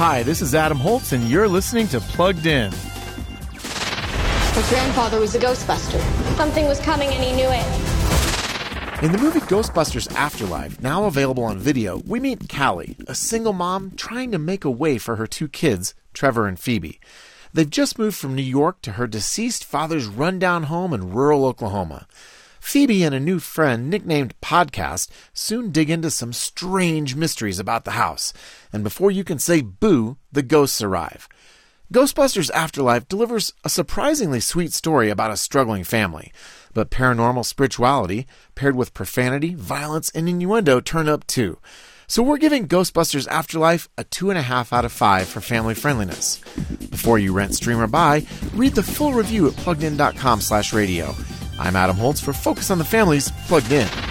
Hi, this is Adam Holtz, and you're listening to Plugged In. Her grandfather was a Ghostbuster. Something was coming, and he knew it. In the movie Ghostbusters Afterlife, now available on video, we meet Callie, a single mom trying to make a way for her two kids, Trevor and Phoebe. They've just moved from New York to her deceased father's rundown home in rural Oklahoma. Phoebe and a new friend, nicknamed Podcast, soon dig into some strange mysteries about the house. And before you can say boo, the ghosts arrive. Ghostbusters Afterlife delivers a surprisingly sweet story about a struggling family. But paranormal spirituality, paired with profanity, violence, and innuendo turn up too. So we're giving Ghostbusters Afterlife a 2.5 out of 5 for family friendliness. Before you rent, stream, or buy, read the full review at pluggedin.com/radio. I'm Adam Holtz for Focus on the Family's Plugged In.